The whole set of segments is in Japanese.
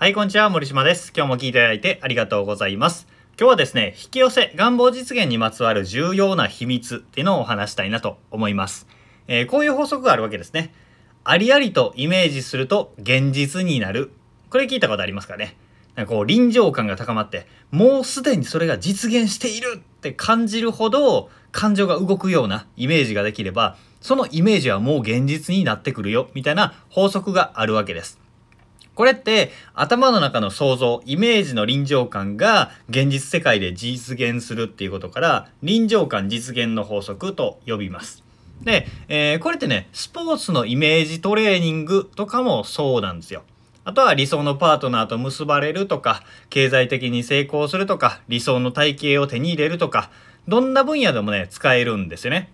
はい、こんにちは。森島です。今日も聞いていただいてありがとうございます。今日はですね、引き寄せ、願望実現にまつわる重要な秘密っていうのをお話したいなと思います。こういう法則があるわけですね。ありありとイメージすると現実になる。これ聞いたことありますかね。なんかこう臨場感が高まって、もうすでにそれが実現しているって感じるほど感情が動くようなイメージができれば、そのイメージはもう現実になってくるよ、みたいな法則があるわけです。これって頭の中の想像、イメージの臨場感が現実世界で実現するっていうことから臨場感実現の法則と呼びます。で、これってね、スポーツのイメージトレーニングとかもそうなんですよ。あとは理想のパートナーと結ばれるとか、経済的に成功するとか、理想の体型を手に入れるとか、どんな分野でもね、使えるんですよね。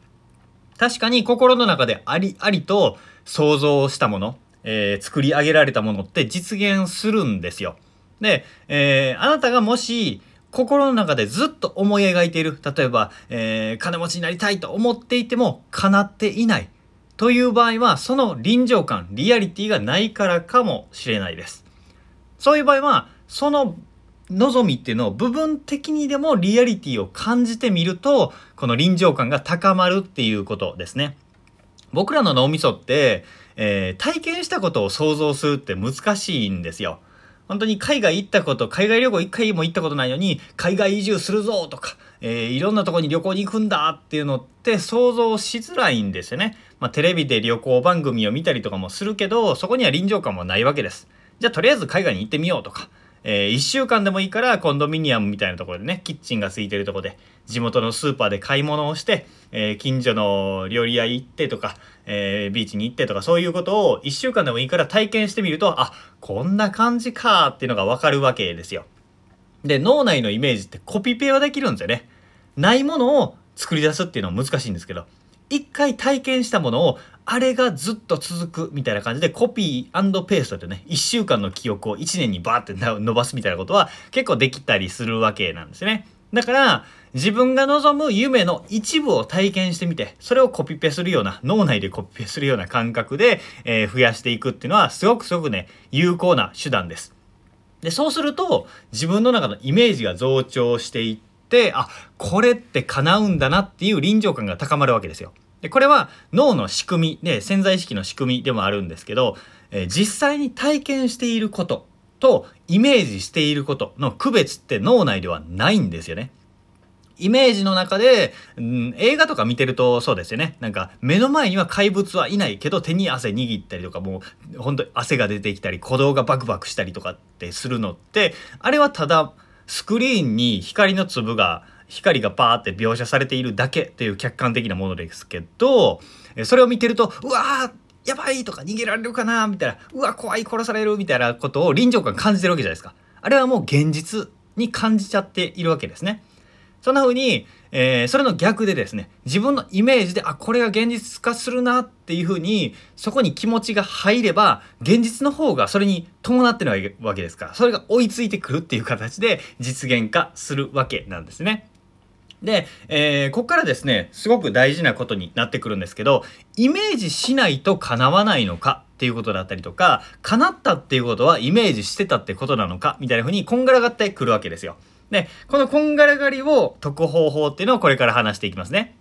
確かに心の中でありありと想像したもの、作り上げられたものって実現するんですよ。で、あなたがもし心の中でずっと思い描いている、例えば、金持ちになりたいと思っていても叶っていないという場合は、その臨場感、リアリティがないからかもしれないです。そういう場合は、その望みっていうのを部分的にでもリアリティを感じてみると、この臨場感が高まるっていうことですね。僕らの脳みそって、体験したことを想像するって難しいんですよ。本当に海外行ったこと、海外旅行一回も行ったことないのに、海外移住するぞとか、いろんなとこに旅行に行くんだっていうのって想像しづらいんですよね。テレビで旅行番組を見たりとかもするけど、そこには臨場感もないわけです。じゃあとりあえず海外に行ってみようとか。1週間でもいいからコンドミニアムみたいなところでね、キッチンがついてるところで地元のスーパーで買い物をして、近所の料理屋行ってとか、ビーチに行ってとか、そういうことを1週間でもいいから体験してみると、あ、こんな感じかっていうのがわかるわけですよ。で、脳内のイメージってコピペはできるんですよね。ないものを作り出すっていうのは難しいんですけど、一回体験したものをあれがずっと続くみたいな感じでコピー&ペーストでね、1週間の記憶を1年にバーって伸ばすみたいなことは結構できたりするわけなんですね。だから自分が望む夢の一部を体験してみて、それをコピペするような、脳内でコピペするような感覚で、増やしていくっていうのはすごくね、有効な手段です。で、そうすると自分の中のイメージが増長していって、あ、これって叶うんだなっていう臨場感が高まるわけですよ。で、これは脳の仕組みで、潜在意識の仕組みでもあるんですけど、実際に体験していることとイメージしていることの区別って脳内ではないんですよね。イメージの中で、映画とか見てるとそうですよね。なんか目の前には怪物はいないけど、手に汗握ったりとか、もうほんと汗が出てきたり、鼓動がバクバクしたりとかってするのって、あれはただスクリーンに光がパーって描写されているだけという客観的なものですけど、それを見てると、うわーやばいとか、逃げられるかなみたいな、うわ怖い殺されるみたいなことを臨場感感じてるわけじゃないですか。あれはもう現実に感じちゃっているわけですね。そんな風に、それの逆でですね、自分のイメージで、あ、これが現実化するなっていう風に、そこに気持ちが入れば、現実の方がそれに伴ってるわけですから、それが追いついてくるっていう形で実現化するわけなんですね。で、ここからですね、すごく大事なことになってくるんですけど、イメージしないと叶わないのかっていうことだったりとか、叶ったっていうことはイメージしてたってことなのかみたいな風にこんがらがってくるわけですよ。で、このこんがらがりを解く方法っていうのをこれから話していきますね。